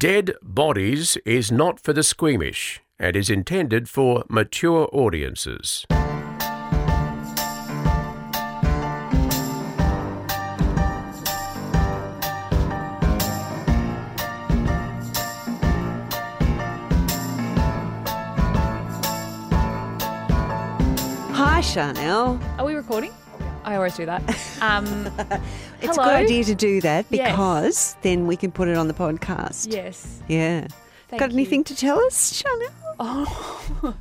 Dead Bodies is not for the squeamish and is intended for mature audiences. Hi, Chanel. Are we recording? I always do that. It's hello. A good idea to do that because then we can put it on the podcast. Yes. Yeah. Thank Got anything you. To tell us, Chanel? Oh,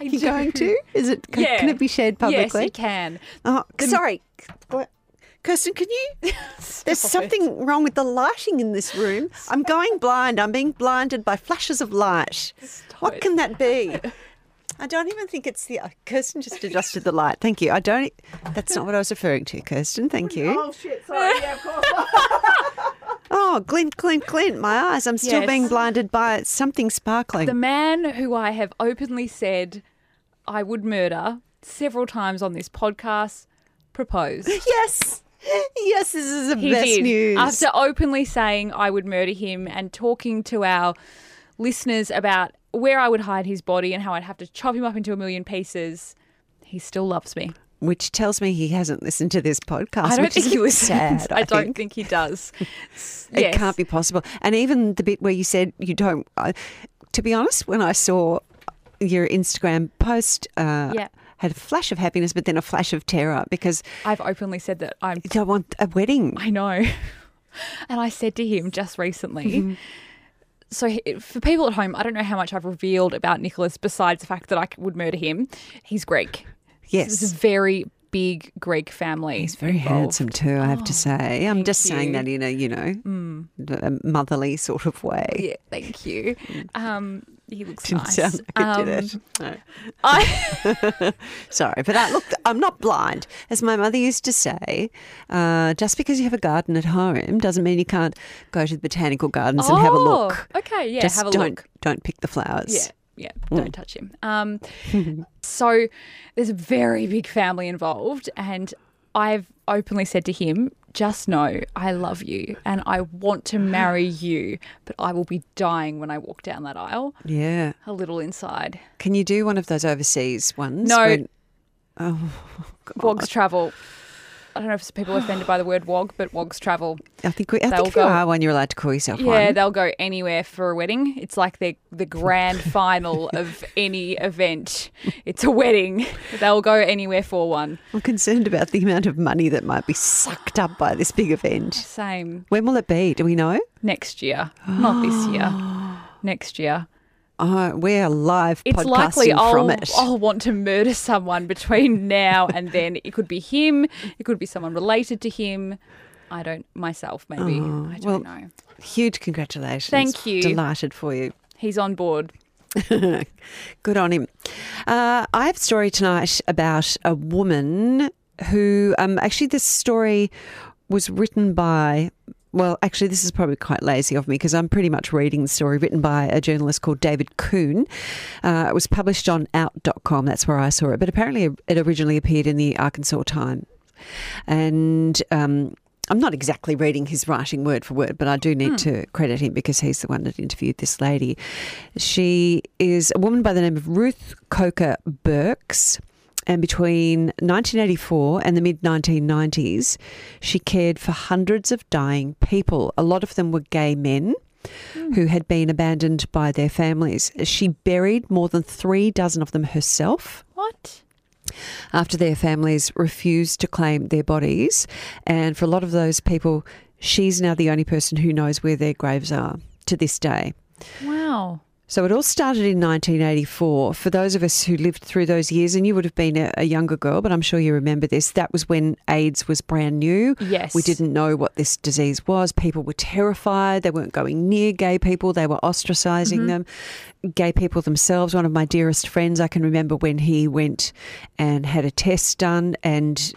I you do. Going to? Is it? Yeah. Can it be shared publicly? Yes, it can. Oh, sorry. Kirsten, can you? There's something wrong with the lighting in this room. I'm going blind. I'm being blinded by flashes of light. Stop what it. Can that be? I don't even think it's the... Kirsten just adjusted the light. Thank you. I don't... That's not what I was referring to, Kirsten. Thank you. Oh, shit. Sorry. Yeah, of course. Oh, glint. My eyes. I'm still being blinded by something sparkling. The man who I have openly said I would murder several times on this podcast proposed. Yes. Yes, this is the best news. After openly saying I would murder him and talking to our listeners about where I would hide his body and how I'd have to chop him up into a million pieces, he still loves me. Which tells me he hasn't listened to this podcast. I don't think he was sad. I don't think he does. It can't be possible. And even the bit where you said you don't... to be honest, when I saw your Instagram post... had a flash of happiness, but then a flash of terror because... I've openly said that I don't want a wedding. I know. And I said to him just recently... Mm-hmm. So for people at home, I don't know how much I've revealed about Nicholas besides the fact that I would murder him. He's Greek. Yes. So this is a very big Greek family. He's very handsome too, I have to say. I'm just saying that in a, motherly sort of way. Yeah, thank you. He looks Didn't nice. Sound like it did it. No. Sorry, but look, I'm not blind. As my mother used to say, just because you have a garden at home doesn't mean you can't go to the botanical gardens and have a look. Okay, yeah, just have a look. Don't pick the flowers. Yeah, don't touch him. So there's a very big family involved, and I've openly said to him, just know I love you and I want to marry you, but I will be dying when I walk down that aisle. Yeah. A little inside. Can you do one of those overseas ones? No. Wogs travel. I don't know if people are offended by the word wog, but wogs travel. I think if you are one, you're allowed to call yourself one. Yeah, they'll go anywhere for a wedding. It's like the grand final of any event. It's a wedding. They'll go anywhere for one. I'm concerned about the amount of money that might be sucked up by this big event. Same. When will it be? Do we know? Next year. Not this year. Next year. Oh, we're live podcasting from it. It's likely I'll want to murder someone between now and then. It could be him. It could be someone related to him. Myself maybe. I don't know. Huge congratulations. Thank you. Delighted for you. He's on board. Good on him. I have a story tonight about a woman who actually this story was written by... Well, actually, this is probably quite lazy of me because I'm pretty much reading the story written by a journalist called David Kuhn. It was published on Out.com. That's where I saw it. But apparently it originally appeared in the Arkansas Times. And I'm not exactly reading his writing word for word, but I do need to credit him because he's the one that interviewed this lady. She is a woman by the name of Ruth Coker Burks. And between 1984 and the mid-1990s, she cared for hundreds of dying people. A lot of them were gay men who had been abandoned by their families. She buried more than 36 of them herself. What? After their families refused to claim their bodies. And for a lot of those people, she's now the only person who knows where their graves are to this day. Wow. So it all started in 1984. For those of us who lived through those years, and you would have been a younger girl, but I'm sure you remember this, that was when AIDS was brand new. Yes. We didn't know what this disease was. People were terrified. They weren't going near gay people. They were ostracising them. Gay people themselves, one of my dearest friends, I can remember when he went and had a test done and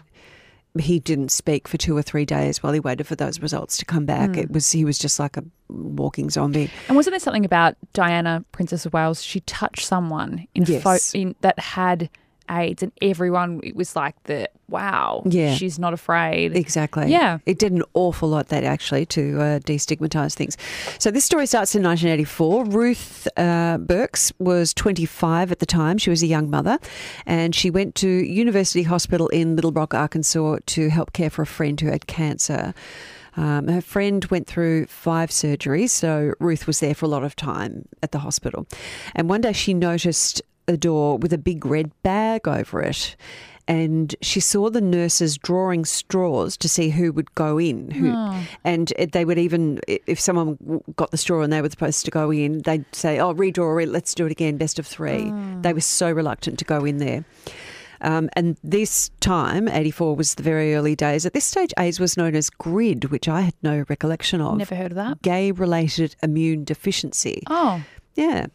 he didn't speak for 2 or 3 days while he waited for those results to come back. He was just like a walking zombie. And wasn't there something about Diana, Princess of Wales? She touched someone that had AIDS, and everyone, it was like the, wow, yeah, she's not afraid. Exactly. Yeah. It did an awful lot, that actually, to destigmatise things. So this story starts in 1984. Ruth Burks was 25 at the time. She was a young mother, and she went to University Hospital in Little Rock, Arkansas, to help care for a friend who had cancer. Her friend went through 5 surgeries, so Ruth was there for a lot of time at the hospital. And one day she noticed a door with a big red bag over it, and she saw the nurses drawing straws to see who would go in. And they would even, if someone got the straw and they were supposed to go in, they'd say, oh, redraw, let's do it again, best of 3. They were so reluctant to go in there. And this time, 84, was the very early days. At this stage, AIDS was known as GRID, which I had no recollection of. Never heard of that. Gay-related immune deficiency. Oh. Yeah.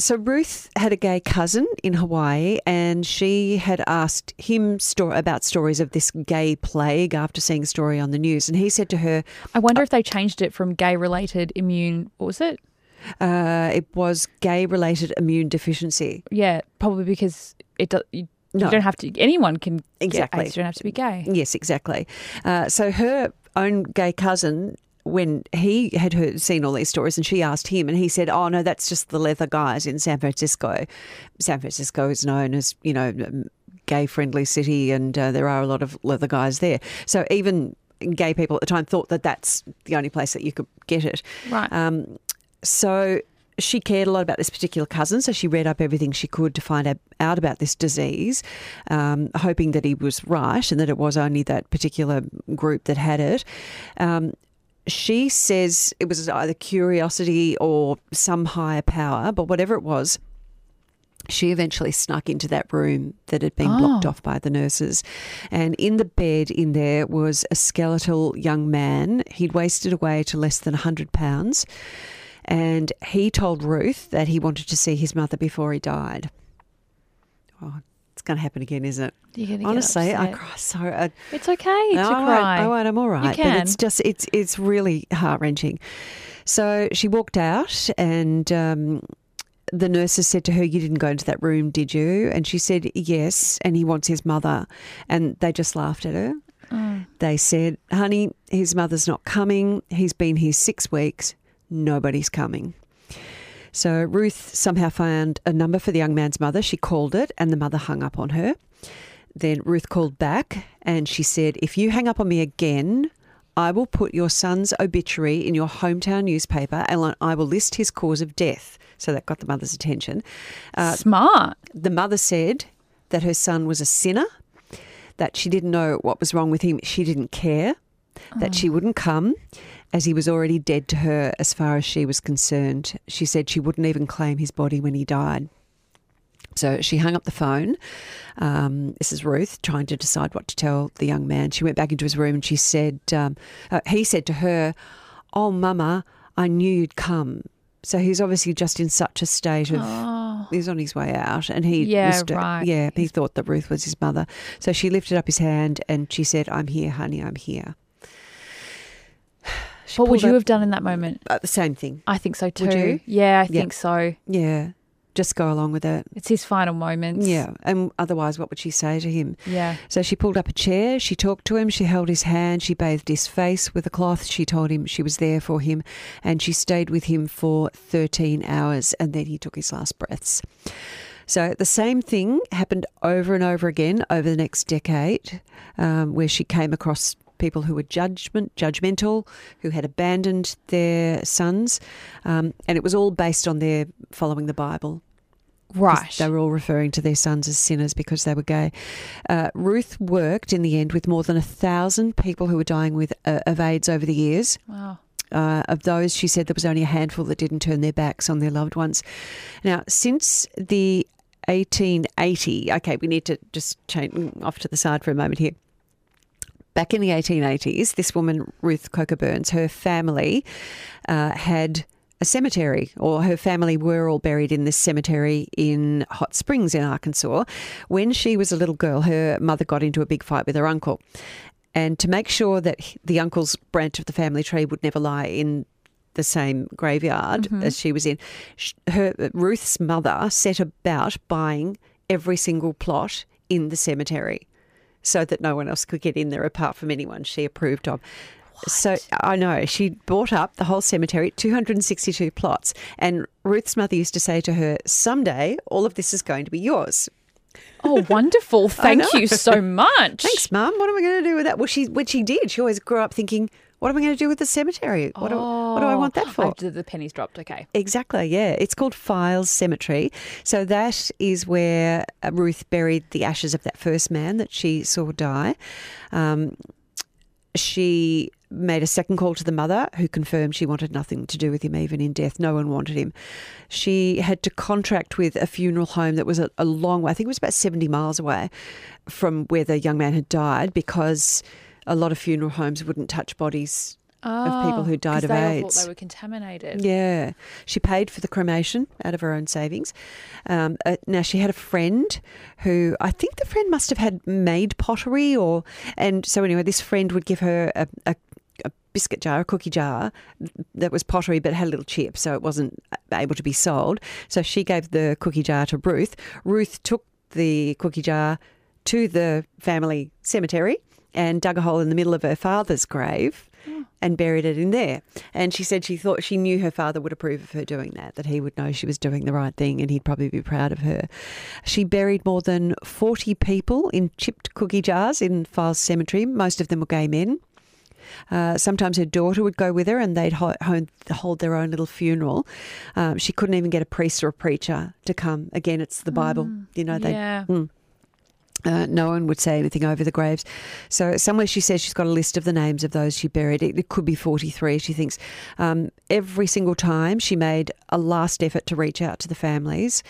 So Ruth had a gay cousin in Hawaii, and she had asked him about stories of this gay plague after seeing a story on the news. And he said to her... I wonder if they changed it from gay-related immune... What was it? It was gay-related immune deficiency. Yeah, probably because... You don't have to. Anyone can exactly. Get AIDS. You don't have to be gay. Yes, exactly. So her own gay cousin, when he had seen all these stories, and she asked him, and he said, "Oh no, that's just the leather guys in San Francisco. San Francisco is known as, you know, gay-friendly city, and there are a lot of leather guys there." So even gay people at the time thought that that's the only place that you could get it. Right. So. She cared a lot about this particular cousin, so she read up everything she could to find out about this disease, hoping that he was right and that it was only that particular group that had it. She says it was either curiosity or some higher power, but whatever it was, she eventually snuck into that room that had been blocked off by the nurses. And in the bed in there was a skeletal young man. He'd wasted away to less than 100 pounds. And he told Ruth that he wanted to see his mother before he died. Oh, it's going to happen again, isn't it? You're going to get upset. Honestly, I cry so. It's okay to cry. All right, I'm all right. You can. But it's just it's really heart wrenching. So she walked out, and the nurses said to her, "You didn't go into that room, did you?" And she said, "Yes." And he wants his mother, and they just laughed at her. They said, "Honey, his mother's not coming. He's been here 6 weeks. Nobody's coming." So Ruth somehow found a number for the young man's mother. She called it, and the mother hung up on her. Then Ruth called back, and she said, "If you hang up on me again, I will put your son's obituary in your hometown newspaper, and I will list his cause of death." So that got the mother's attention. Smart. The mother said that her son was a sinner, that she didn't know what was wrong with him. She didn't care, that she wouldn't come, as he was already dead to her as far as she was concerned. She said she wouldn't even claim his body when he died. So she hung up the phone. This is Ruth trying to decide what to tell the young man. She went back into his room, and she said, he said to her, "Oh, Mama, I knew you'd come." So he's obviously just in such a state of, he's on his way out. And he he thought that Ruth was his mother. So she lifted up his hand and she said, "I'm here, honey, I'm here." What would you have done in that moment? The same thing. I think so too. Would you? Yeah, I think so. Yeah, just go along with it. It's his final moments. Yeah, and otherwise what would she say to him? Yeah. So she pulled up a chair, she talked to him, she held his hand, she bathed his face with a cloth, she told him she was there for him, and she stayed with him for 13 hours, and then he took his last breaths. So the same thing happened over and over again over the next decade, where she came across people who were judgmental, who had abandoned their sons, and it was all based on their following the Bible. Right. They were all referring to their sons as sinners because they were gay. Ruth worked in the end with more than 1,000 people who were dying of AIDS over the years. Wow. Of those, she said there was only a handful that didn't turn their backs on their loved ones. Now, since the 1880, okay, we need to just change off to the side for a moment here. Back in the 1880s, this woman, Ruth Coker Burks, her family had a cemetery, or her family were all buried in this cemetery in Hot Springs in Arkansas. When she was a little girl, her mother got into a big fight with her uncle. And to make sure that the uncle's branch of the family tree would never lie in the same graveyard as she was in, Ruth's mother set about buying every single plot in the cemetery so that no one else could get in there apart from anyone she approved of. What? So I know she bought up the whole cemetery, 262 plots. And Ruth's mother used to say to her, someday all of this is going to be yours. Oh, wonderful. Thank you so much. Thanks, Mum. What am I going to do with that? Well, when she did, she always grew up thinking, what am I going to do with the cemetery? What do I want that for? After the pennies dropped, okay. Exactly, yeah. It's called Files Cemetery. So that is where Ruth buried the ashes of that first man that she saw die. She made a second call to the mother, who confirmed she wanted nothing to do with him, even in death. No one wanted him. She had to contract with a funeral home that was a long way. I think it was about 70 miles away from where the young man had died, because a lot of funeral homes wouldn't touch bodies of people who died of AIDS. They thought they were contaminated. Yeah. She paid for the cremation out of her own savings. Now, she had a friend who, I think the friend must have had made pottery, and so anyway, this friend would give her a biscuit jar, a cookie jar that was pottery but had a little chip, so it wasn't able to be sold. So she gave the cookie jar to Ruth. Ruth took the cookie jar to the family cemetery and dug a hole in the middle of her father's grave and buried it in there. And she said she thought she knew her father would approve of her doing that, that he would know she was doing the right thing and he'd probably be proud of her. She buried more than 40 people in chipped cookie jars in Files Cemetery. Most of them were gay men. Sometimes her daughter would go with her and they'd hold their own little funeral. She couldn't even get a priest or a preacher to come. Again, it's the Bible. No one would say anything over the graves. So somewhere she says she's got a list of the names of those she buried. It could be 43, she thinks. Every single time she made a last effort to reach out to the families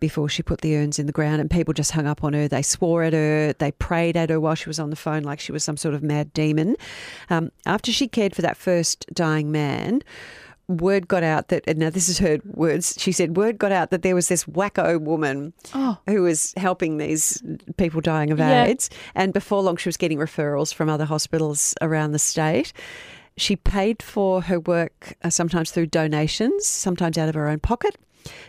before she put the urns in the ground, and people just hung up on her. They swore at her. They prayed at her while she was on the phone like she was some sort of mad demon. After she cared for that first dying man, word got out that, and now this is her words, she said, word got out that there was this wacko woman who was helping these people dying of AIDS. And before long, she was getting referrals from other hospitals around the state. She paid for her work sometimes through donations, sometimes out of her own pocket.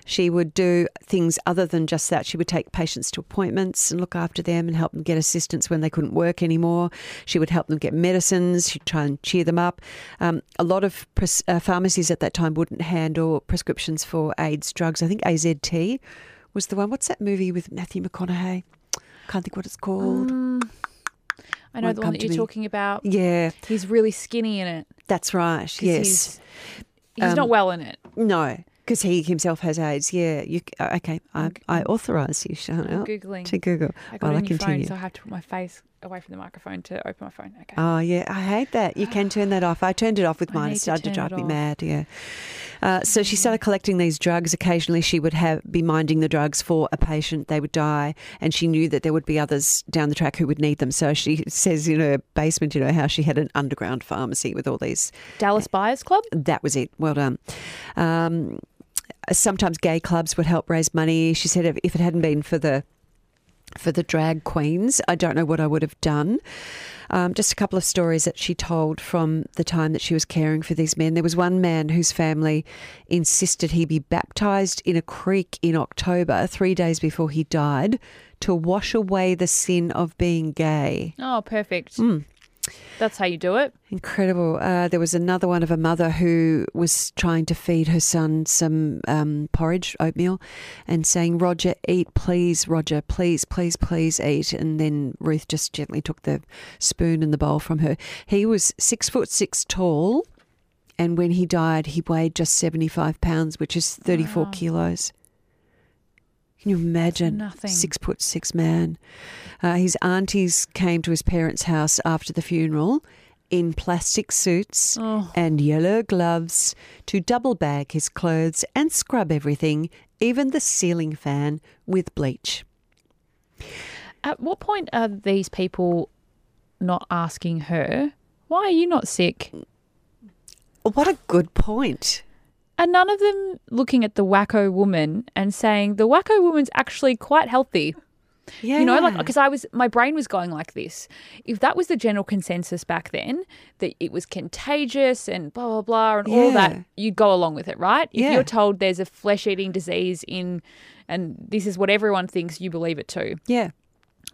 She would do things other than just that. She would take patients to appointments and look after them and help them get assistance when they couldn't work anymore. She would help them get medicines. She'd try and cheer them up. A lot of pharmacies at that time wouldn't handle prescriptions for AIDS drugs. I think AZT was the one. What's that movie with Matthew McConaughey? Can't think what it's called. I know the one that you're talking about. Yeah. He's really skinny in it. That's right, yes. He's not well in it. No. Because he himself has AIDS, yeah. I authorise you, Chanel, to Google. I got a new phone, so I have to put my face away from the microphone to open my phone. Okay. Oh, yeah, I hate that. You can turn that off. I turned it off with mine. It started to drive me mad, yeah. So she started collecting these drugs. Occasionally she would be minding the drugs for a patient. They would die, and she knew that there would be others down the track who would need them. So she says in her basement, you know, how she had an underground pharmacy with all these. Dallas Buyers Club? That was it. Well done. Sometimes gay clubs would help raise money. She said if it hadn't been for the drag queens, I don't know what I would have done. Just a couple of stories that she told from the time that she was caring for these men. There was one man whose family insisted he be baptised in a creek in October, 3 days before he died, to wash away the sin of being gay. Oh, perfect. That's how you do it. Incredible. There was another one of a mother who was trying to feed her son some porridge, oatmeal, and saying, Roger, eat, please, Roger, please, please, please eat. And then Ruth just gently took the spoon and the bowl from her. He was 6'6" tall, and when he died, he weighed just 75 pounds, which is 34 kilos. Can you imagine? Nothing. 6'6" man. His aunties came to his parents' house after the funeral in plastic suits and yellow gloves to double bag his clothes and scrub everything, even the ceiling fan, with bleach. At what point are these people not asking her, why are you not sick? What a good point. And none of them looking at the wacko woman and saying, the wacko woman's actually quite healthy. Yeah. You know, like, because my brain was going like this. If that was the general consensus back then, that it was contagious and blah, blah, blah, and all that, you'd go along with it, right? If you're told there's a flesh-eating disease in, and this is what everyone thinks, you believe it too. Yeah.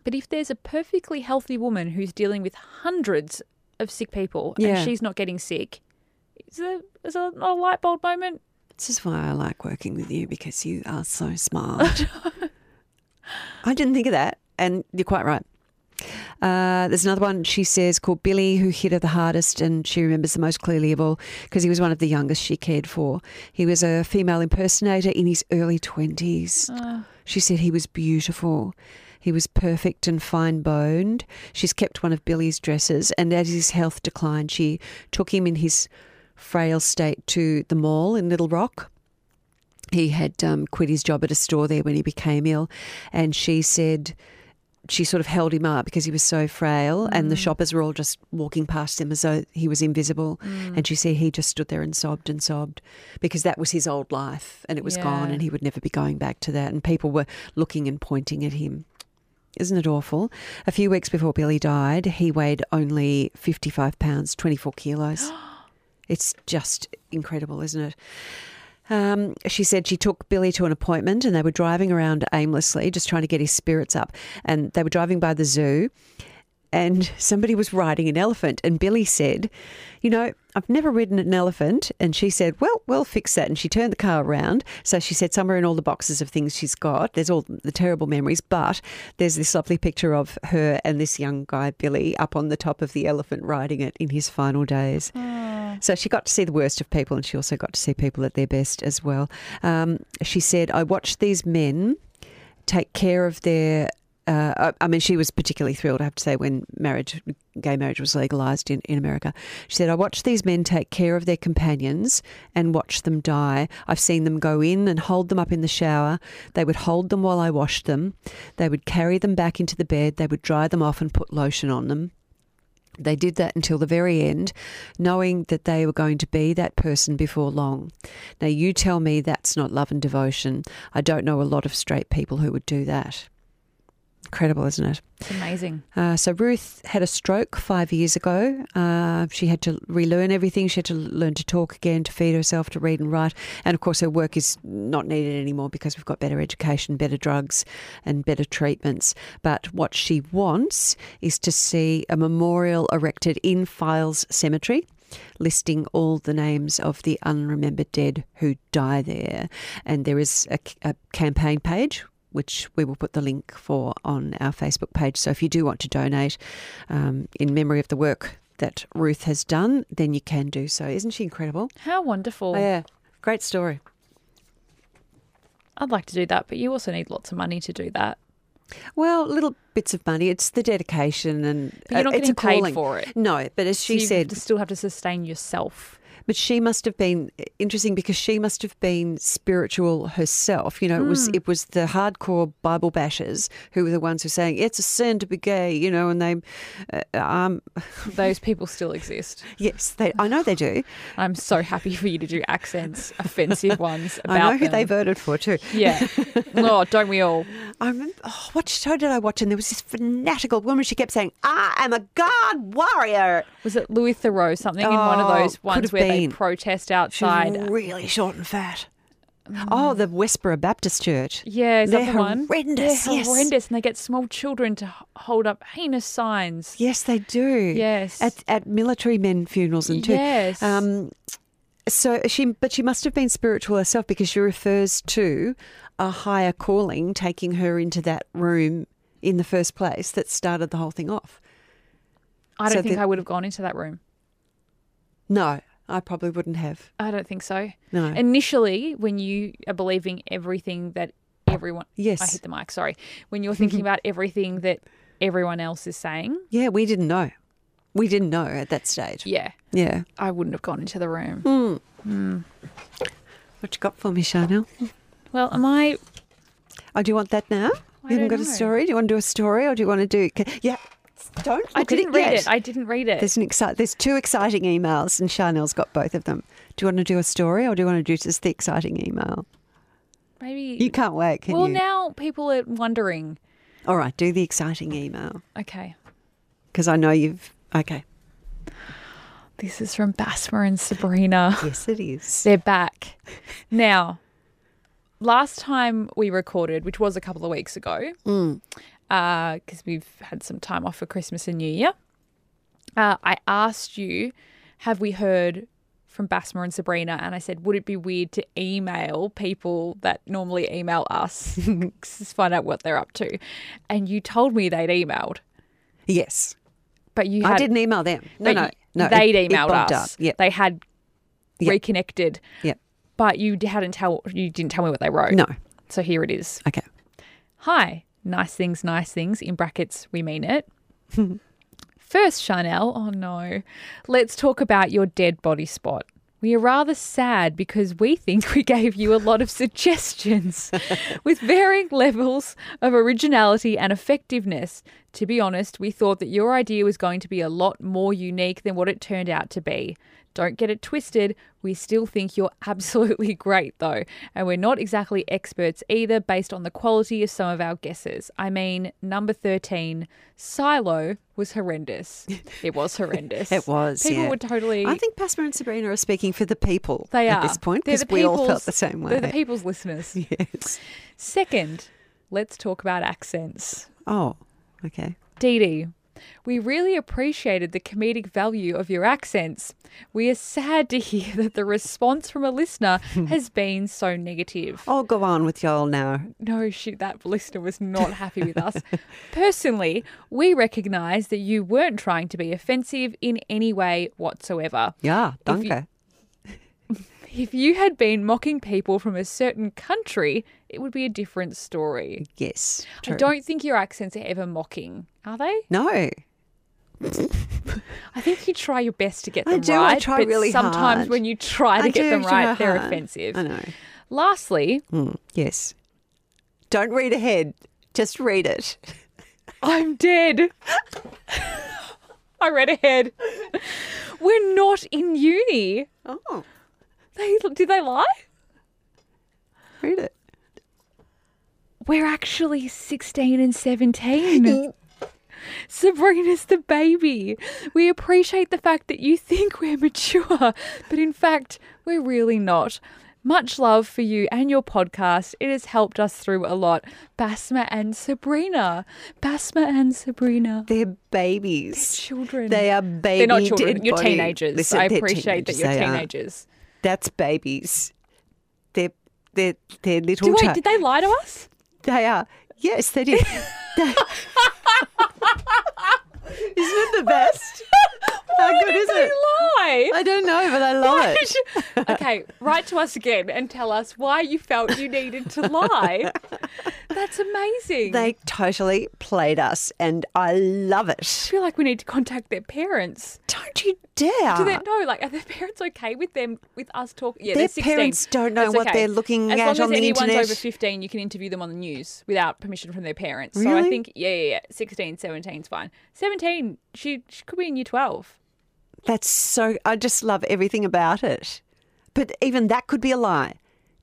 But if there's a perfectly healthy woman who's dealing with hundreds of sick people and she's not getting sick, is there not a light bulb moment? This is why I like working with you, because you are so smart. I didn't think of that, and you're quite right. There's another one, she says, called Billy, who hit her the hardest, and she remembers the most clearly of all because he was one of the youngest she cared for. He was a female impersonator in his early 20s. She said he was beautiful. He was perfect and fine-boned. She's kept one of Billy's dresses, and as his health declined, she took him in his frail state to the mall in Little Rock. He had quit his job at a store there when he became ill, and she said she sort of held him up because he was so frail, and the shoppers were all just walking past him as though he was invisible, and she said he just stood there and sobbed because that was his old life, and it was gone, and he would never be going back to that, and people were looking and pointing at him. Isn't it awful? A few weeks before Billy died, he weighed only 55 pounds, 24 kilos. It's just incredible, isn't it? She said she took Billy to an appointment, and they were driving around aimlessly, just trying to get his spirits up. And they were driving by the zoo, and somebody was riding an elephant. And Billy said, you know, I've never ridden an elephant. And she said, well, we'll fix that. And she turned the car around. So she said somewhere in all the boxes of things she's got, there's all the terrible memories, but there's this lovely picture of her and this young guy, Billy, up on the top of the elephant riding it in his final days. So she got to see the worst of people, and she also got to see people at their best as well. She said, I watched these men take care of their I mean, she was particularly thrilled, I have to say, when gay marriage was legalised in America. She said, I watched these men take care of their companions and watch them die. I've seen them go in and hold them up in the shower. They would hold them while I washed them. They would carry them back into the bed. They would dry them off and put lotion on them. They did that until the very end, knowing that they were going to be that person before long. Now, you tell me that's not love and devotion. I don't know a lot of straight people who would do that. Incredible, isn't it? It's amazing. So Ruth had a stroke 5 years ago. She had to relearn everything. She had to learn to talk again, to feed herself, to read and write. And, of course, her work is not needed anymore because we've got better education, better drugs and better treatments. But what she wants is to see a memorial erected in Files Cemetery, listing all the names of the unremembered dead who die there. And there is a campaign page, which we will put the link for on our Facebook page. So if you do want to donate in memory of the work that Ruth has done, then you can do so. Isn't she incredible? How wonderful. Oh, yeah, great story. I'd like to do that, but you also need lots of money to do that. Well, little bits of money. It's the dedication, and but you're not getting paid for it. No, but as she said, you still have to sustain yourself. But she must have been interesting because she must have been spiritual herself. You know, it was the hardcore Bible bashers who were the ones who were saying it's a sin to be gay. You know, and they those people still exist. Yes, I know they do. I'm so happy for you to do accents, offensive ones. About I know who them. They voted for too. Yeah, oh, don't we all? I remember, what show did I watch? And there was this fanatical woman. She kept saying, "I am a God warrior." Was it Louis Theroux? Something in one of those ones where they protest outside. She's really short and fat. Oh, the Westboro Baptist Church. Yeah, is that the one? Horrendous. They're horrendous, and they get small children to hold up heinous signs. Yes, they do. Yes, at military men funerals and too. Yes. But she must have been spiritual herself because she refers to a higher calling taking her into that room in the first place that started the whole thing off. I don't think I would have gone into that room. No. I probably wouldn't have. I don't think so. No. Initially, when you are believing everything that everyone... Yes. I hit the mic, sorry. When you're thinking about everything that everyone else is saying... Yeah, we didn't know. We didn't know at that stage. Yeah. Yeah. I wouldn't have gone into the room. Mm. Mm. What you got for me, Chanel? Well, am I... Oh, do you want that now? You haven't got a story? Do you want to do a story or do you want to do... Yeah. Don't I didn't read it. I didn't read it. There's two exciting emails, and Chanel's got both of them. Do you want to do a story, or do you want to do just the exciting email? Maybe you can't wait. Can you? Well, now people are wondering. All right, do the exciting email. Okay. Because I know you've... Okay. This is from Basma and Sabrina. Yes, it is. They're back. Now, last time we recorded, which was a couple of weeks ago, because we've had some time off for Christmas and New Year, I asked you, have we heard from Basma and Sabrina? And I said, would it be weird to email people that normally email us to find out what they're up to? And you told me they'd emailed. Yes. But you had, I didn't email them. No. They'd emailed us. Yep. They had reconnected. Yep. But you didn't tell me what they wrote. No. So here it is. Okay. Hi. Nice things, in brackets, we mean it. First, Chanel, oh no, let's talk about your dead body spot. We are rather sad because we think we gave you a lot of suggestions with varying levels of originality and effectiveness. To be honest, we thought that your idea was going to be a lot more unique than what it turned out to be. Don't get it twisted. We still think you're absolutely great, though, and we're not exactly experts either based on the quality of some of our guesses. I mean, number 13, Silo, was horrendous. It was horrendous. It was, People were totally... I think Basma and Sabrina are speaking for the people at this point because we all felt the same way. They're the people's listeners. Yes. Second, let's talk about accents. Oh, okay. DD. We really appreciated the comedic value of your accents. We are sad to hear that the response from a listener has been so negative. Oh, go on with y'all now. No, that listener was not happy with us. Personally, we recognise that you weren't trying to be offensive in any way whatsoever. Yeah, danke. If you had been mocking people from a certain country, it would be a different story. Yes, true. I don't think your accents are ever mocking, are they? No. I think you try your best to get them right. I do. I try really hard. But sometimes when you try to get them right, they're offensive. I know. Lastly. Yes. Don't read ahead. Just read it. I'm dead. I read ahead. We're not in uni. Oh. Did they lie? Read it. We're actually 16 and 17. Sabrina's the baby. We appreciate the fact that you think we're mature, but in fact, we're really not. Much love for you and your podcast. It has helped us through a lot. Basma and Sabrina. Basma and Sabrina. They're babies. They're children. They are babies. They're not children. You're teenagers. Listen, I appreciate that you're teenagers. That's babies. They're little. Wait, did they lie to us? They are. Yes, they did. Isn't it the best? How good is it? Why did they lie? I don't know, but I love it. Okay, write to us again and tell us why you felt you needed to lie. That's amazing. They totally played us, and I love it. I feel like we need to contact their parents. Don't you dare. Do they know? Like, are their parents okay with them, with us talking? Yeah, their parents don't know what they're looking at on the internet. As long as anyone's over 15, you can interview them on the news without permission from their parents. Really? So I think, 16, 17 is fine. 17, she could be in year 12. That's so, I just love everything about it. But even that could be a lie.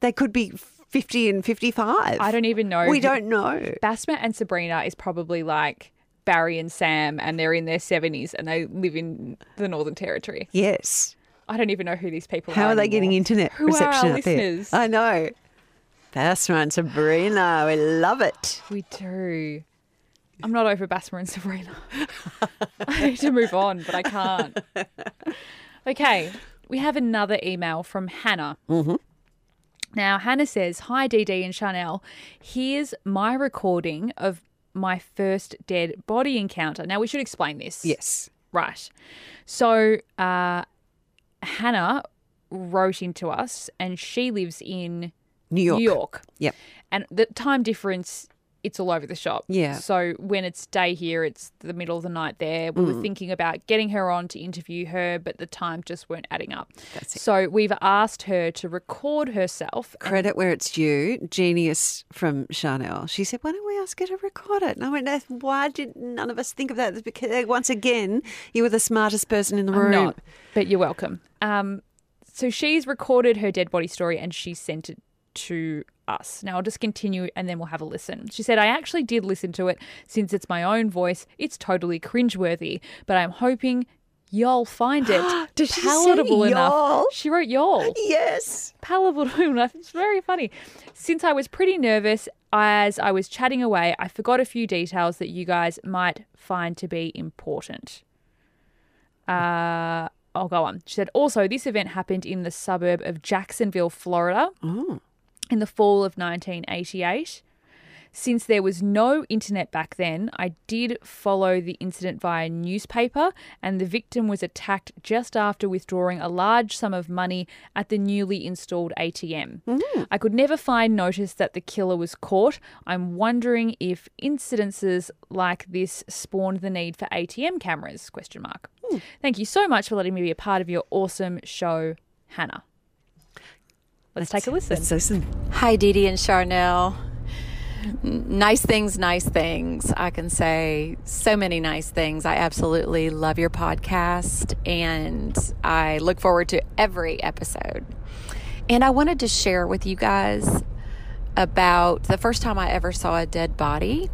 They could be 50 and 55. I don't even know. We don't know. Basma and Sabrina is probably like Barry and Sam, and they're in their 70s and they live in the Northern Territory. Yes. I don't even know who these people are. How are they getting internet reception out there? I know. Basma and Sabrina, we love it. We do. I'm not over Basma and Sabrina. I need to move on, but I can't. Okay, we have another email from Hannah. Mm-hmm. Now, Hannah says, hi, DD and Chanel. Here's my recording of my first dead body encounter. Now, we should explain this. Yes. Right. So Hannah wrote into us, and she lives in New York. Yep. And the time difference, it's all over the shop. Yeah. So when it's day here, it's the middle of the night there. We were thinking about getting her on to interview her, but the time just weren't adding up. That's it. So we've asked her to record herself. Credit where it's due. Genius from Chanel. She said, why don't we ask her to record it? And I went, why did none of us think of that? Because once again, you were the smartest person in the room. I'm not, but you're welcome. So she's recorded her dead body story and she sent it to us. Now I'll just continue and then we'll have a listen. She said, I actually did listen to it. Since it's my own voice, it's totally cringeworthy, but I'm hoping y'all find it palatable enough. She wrote y'all. Yes. Palatable enough. It's very funny. Since I was pretty nervous as I was chatting away, I forgot a few details that you guys might find to be important. I'll go on. She said, also, this event happened in the suburb of Jacksonville, Florida, in the fall of 1988. Since there was no internet back then, I did follow the incident via newspaper, and the victim was attacked just after withdrawing a large sum of money at the newly installed ATM. I could never find notice that the killer was caught. I'm wondering if incidences like this spawned the need for ATM cameras, question mark. Thank you so much for letting me be a part of your awesome show, Hannah. Let's take a listen. Let's listen. Hi, DD and Charnel. Nice things. I can say so many nice things. I absolutely love your podcast and I look forward to every episode. And I wanted to share with you guys about the first time I ever saw a dead body.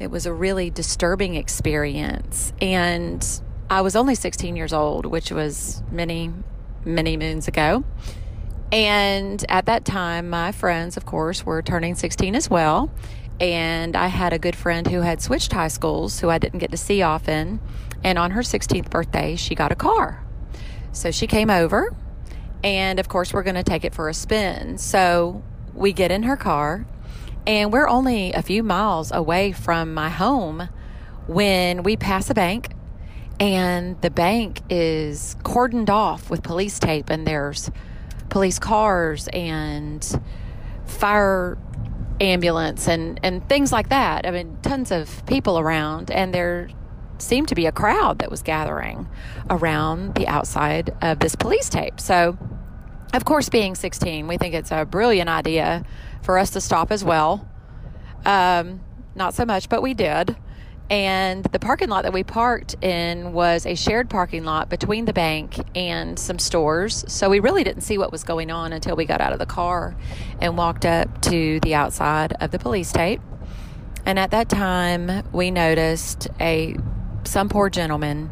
It was a really disturbing experience. And I was only 16 years old, which was many, many moons ago. And at that time, my friends, of course, were turning 16 as well. And I had a good friend who had switched high schools, who I didn't get to see often. And on her 16th birthday, she got a car. So she came over. And, of course, we're going to take it for a spin. So we get in her car. And we're only a few miles away from my home when we pass a bank. And the bank is cordoned off with police tape. And there's police cars and fire ambulance and things like that. I mean, tons of people around, and there seemed to be a crowd that was gathering around the outside of this police tape. So, of course, being 16, we think it's a brilliant idea for us to stop as well. Not so much, but we did. And the parking lot that we parked in was a shared parking lot between the bank and some stores. So we really didn't see what was going on until we got out of the car and walked up to the outside of the police tape. And at that time, we noticed some poor gentleman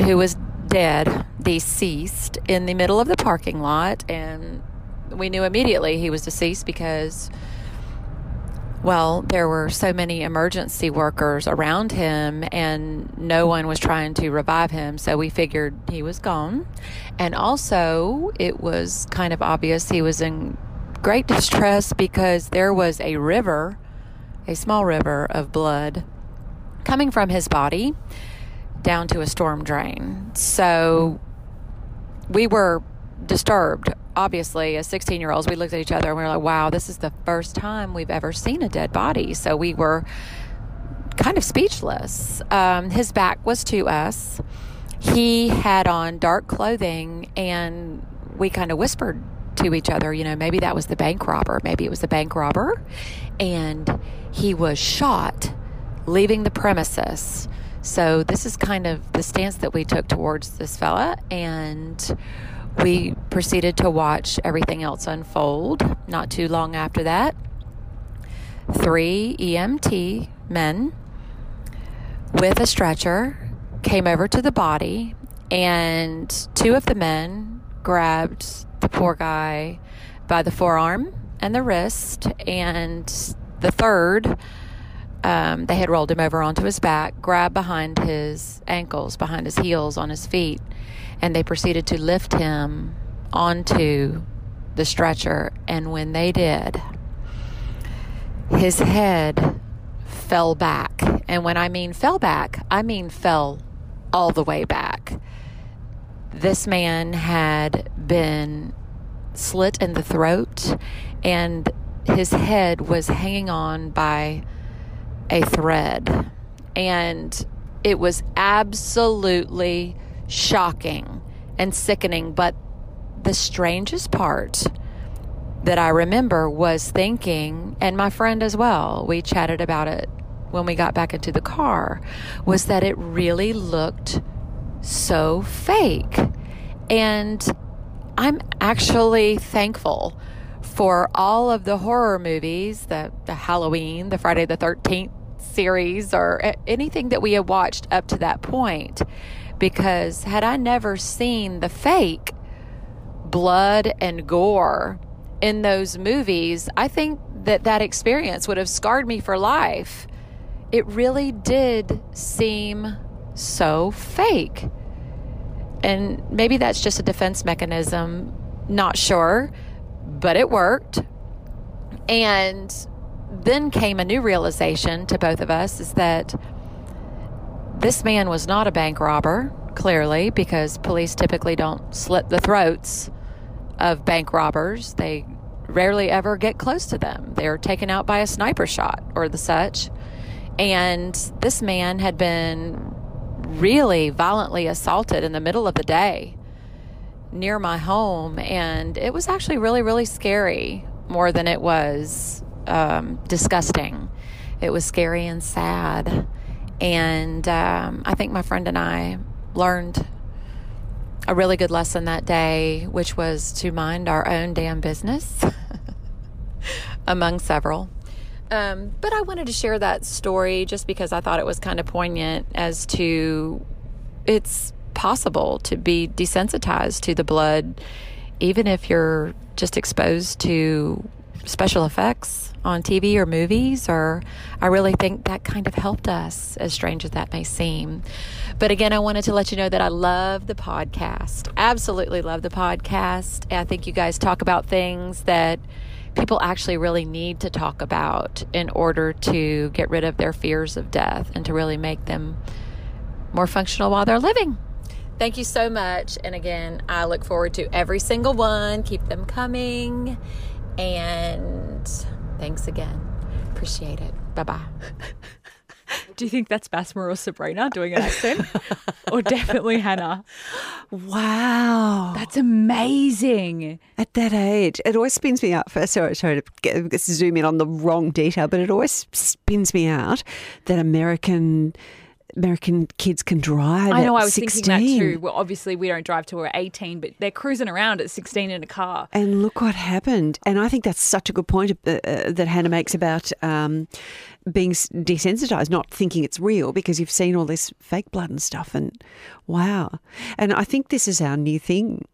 who was dead, deceased, in the middle of the parking lot. And we knew immediately he was deceased because, well, there were so many emergency workers around him and no one was trying to revive him. So we figured he was gone. And also it was kind of obvious he was in great distress because there was a river, a small river of blood coming from his body down to a storm drain. So we were disturbed. Obviously, as 16-year-olds, we looked at each other and we were like, wow, this is the first time we've ever seen a dead body. So we were kind of speechless. His back was to us. He had on dark clothing, and we kind of whispered to each other, you know, maybe that was the bank robber. Maybe it was the bank robber. And he was shot leaving the premises. So this is kind of the stance that we took towards this fella. And we proceeded to watch everything else unfold. Not too long after that, 3 EMT men with a stretcher came over to the body, and 2 of the men grabbed the poor guy by the forearm and the wrist, and the third, they had rolled him over onto his back, grabbed behind his ankles, behind his heels, on his feet, and they proceeded to lift him onto the stretcher. And when they did, his head fell back. And when I mean fell back, I mean fell all the way back. This man had been slit in the throat, and his head was hanging on by a thread. And it was absolutely shocking and sickening. But the strangest part that I remember was thinking, and my friend as well, we chatted about it when we got back into the car, was that it really looked so fake. And I'm actually thankful for all of the horror movies, the Halloween, the Friday the 13th series, or anything that we had watched up to that point. Because had I never seen the fake blood and gore in those movies, I think that experience would have scarred me for life. It really did seem so fake. And maybe that's just a defense mechanism, not sure, but it worked. And then came a new realization to both of us, is that this man was not a bank robber, clearly, because police typically don't slit the throats of bank robbers. They rarely ever get close to them. They're taken out by a sniper shot or the such. And this man had been really violently assaulted in the middle of the day near my home. And it was actually really, really scary, more than it was disgusting. It was scary and sad. And I think my friend and I learned a really good lesson that day, which was to mind our own damn business, among several. But I wanted to share that story just because I thought it was kind of poignant as to it's possible to be desensitized to the blood, even if you're just exposed to special effects on TV or movies, or I really think that kind of helped us, as strange as that may seem. But again, I wanted to let you know that I love the podcast. Absolutely love the podcast. And I think you guys talk about things that people actually really need to talk about in order to get rid of their fears of death and to really make them more functional while they're living. Thank you so much. And again, I look forward to every single one. Keep them coming. And thanks again. Appreciate it. Bye-bye. Do you think that's Basma or Sabrina doing an accent? Or definitely Hannah? Wow. That's amazing. At that age, it always spins me out. Sorry to zoom in on the wrong detail, but it always spins me out that American kids can drive. I know, I was 16. Thinking that too. Well, obviously we don't drive till we're 18, but they're cruising around at 16 in a car. And look what happened. And I think that's such a good point that Hannah makes about being desensitized, not thinking it's real because you've seen all this fake blood and stuff. And wow. And I think this is our new thing.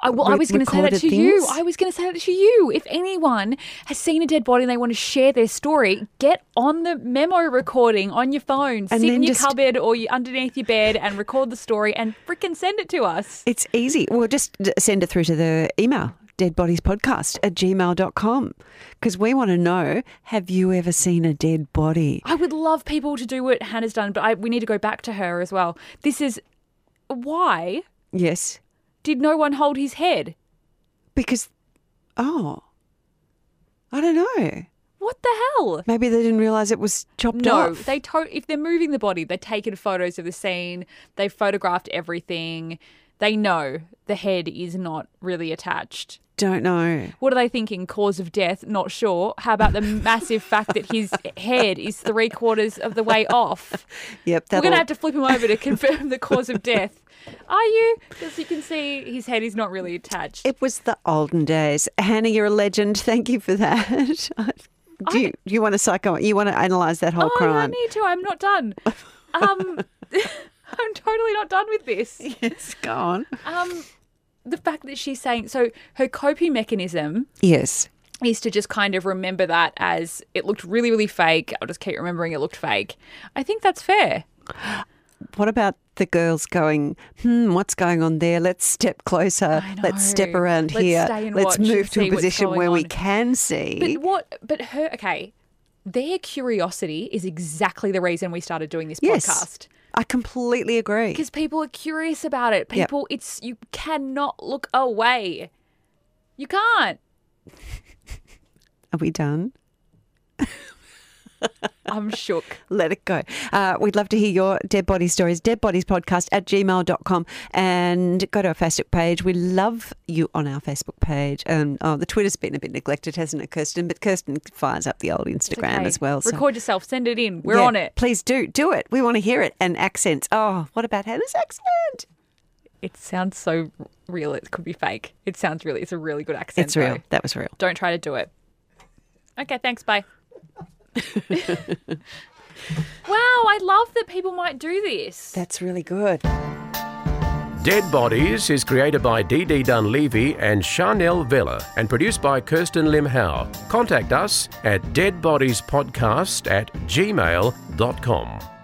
I was going to say that to you. I was going to say that to you. If anyone has seen a dead body and they want to share their story, get on the memo recording on your phone, sit in your cupboard or underneath your bed and record the story and frickin' send it to us. It's easy. Well, just send it through to the email, deadbodiespodcast@gmail.com, because we want to know, have you ever seen a dead body? I would love people to do what Hannah's done, but we need to go back to her as well. This is why. Yes. Did no one hold his head? Because, I don't know. What the hell? Maybe they didn't realise it was chopped off. No, if they're moving the body, they've taken photos of the scene, they've photographed everything. They know the head is not really attached. Don't know. What are they thinking? Cause of death? Not sure. How about the massive fact that his head is 3/4 of the way off? Yep. We're going to have to flip him over to confirm the cause of death. Are you? Because you can see his head is not really attached. It was the olden days. Hannah, you're a legend. Thank you for that. Do you want to analyse that whole crime? I need to. I'm not done. I'm totally not done with this. Yes, go on. The fact that she's saying, so her coping mechanism, yes, is to just kind of remember that as it looked really, really fake. I'll just keep remembering it looked fake. I think that's fair. What about the girls going, what's going on there? Let's step closer. Let's step around. Let's here. Stay and Let's watch move and to see a position where on. We can see. But her, okay, their curiosity is exactly the reason we started doing this podcast. I completely agree. Because people are curious about it. People, it's you cannot look away. You can't. Are we done? I'm shook. Let it go. We'd love to hear your dead body stories. deadbodiespodcast@gmail.com, and go to our Facebook page. We love you on our Facebook page. The Twitter's been a bit neglected, hasn't it, Kirsten? But Kirsten fires up the old Instagram as well. Record yourself. Send it in. We're on it. Please do it. We want to hear it. And accents. Oh, what about Hannah's accent? It sounds so real. It could be fake. It sounds real. It's a really good accent. It's real. Though. That was real. Don't try to do it. Okay, thanks. Bye. Wow, I love that people might do this. That's really good. Dead Bodies is created by DD Dunleavy and Chanel Vela and produced by Kirsten Lim Howe. Contact us at deadbodiespodcast@gmail.com.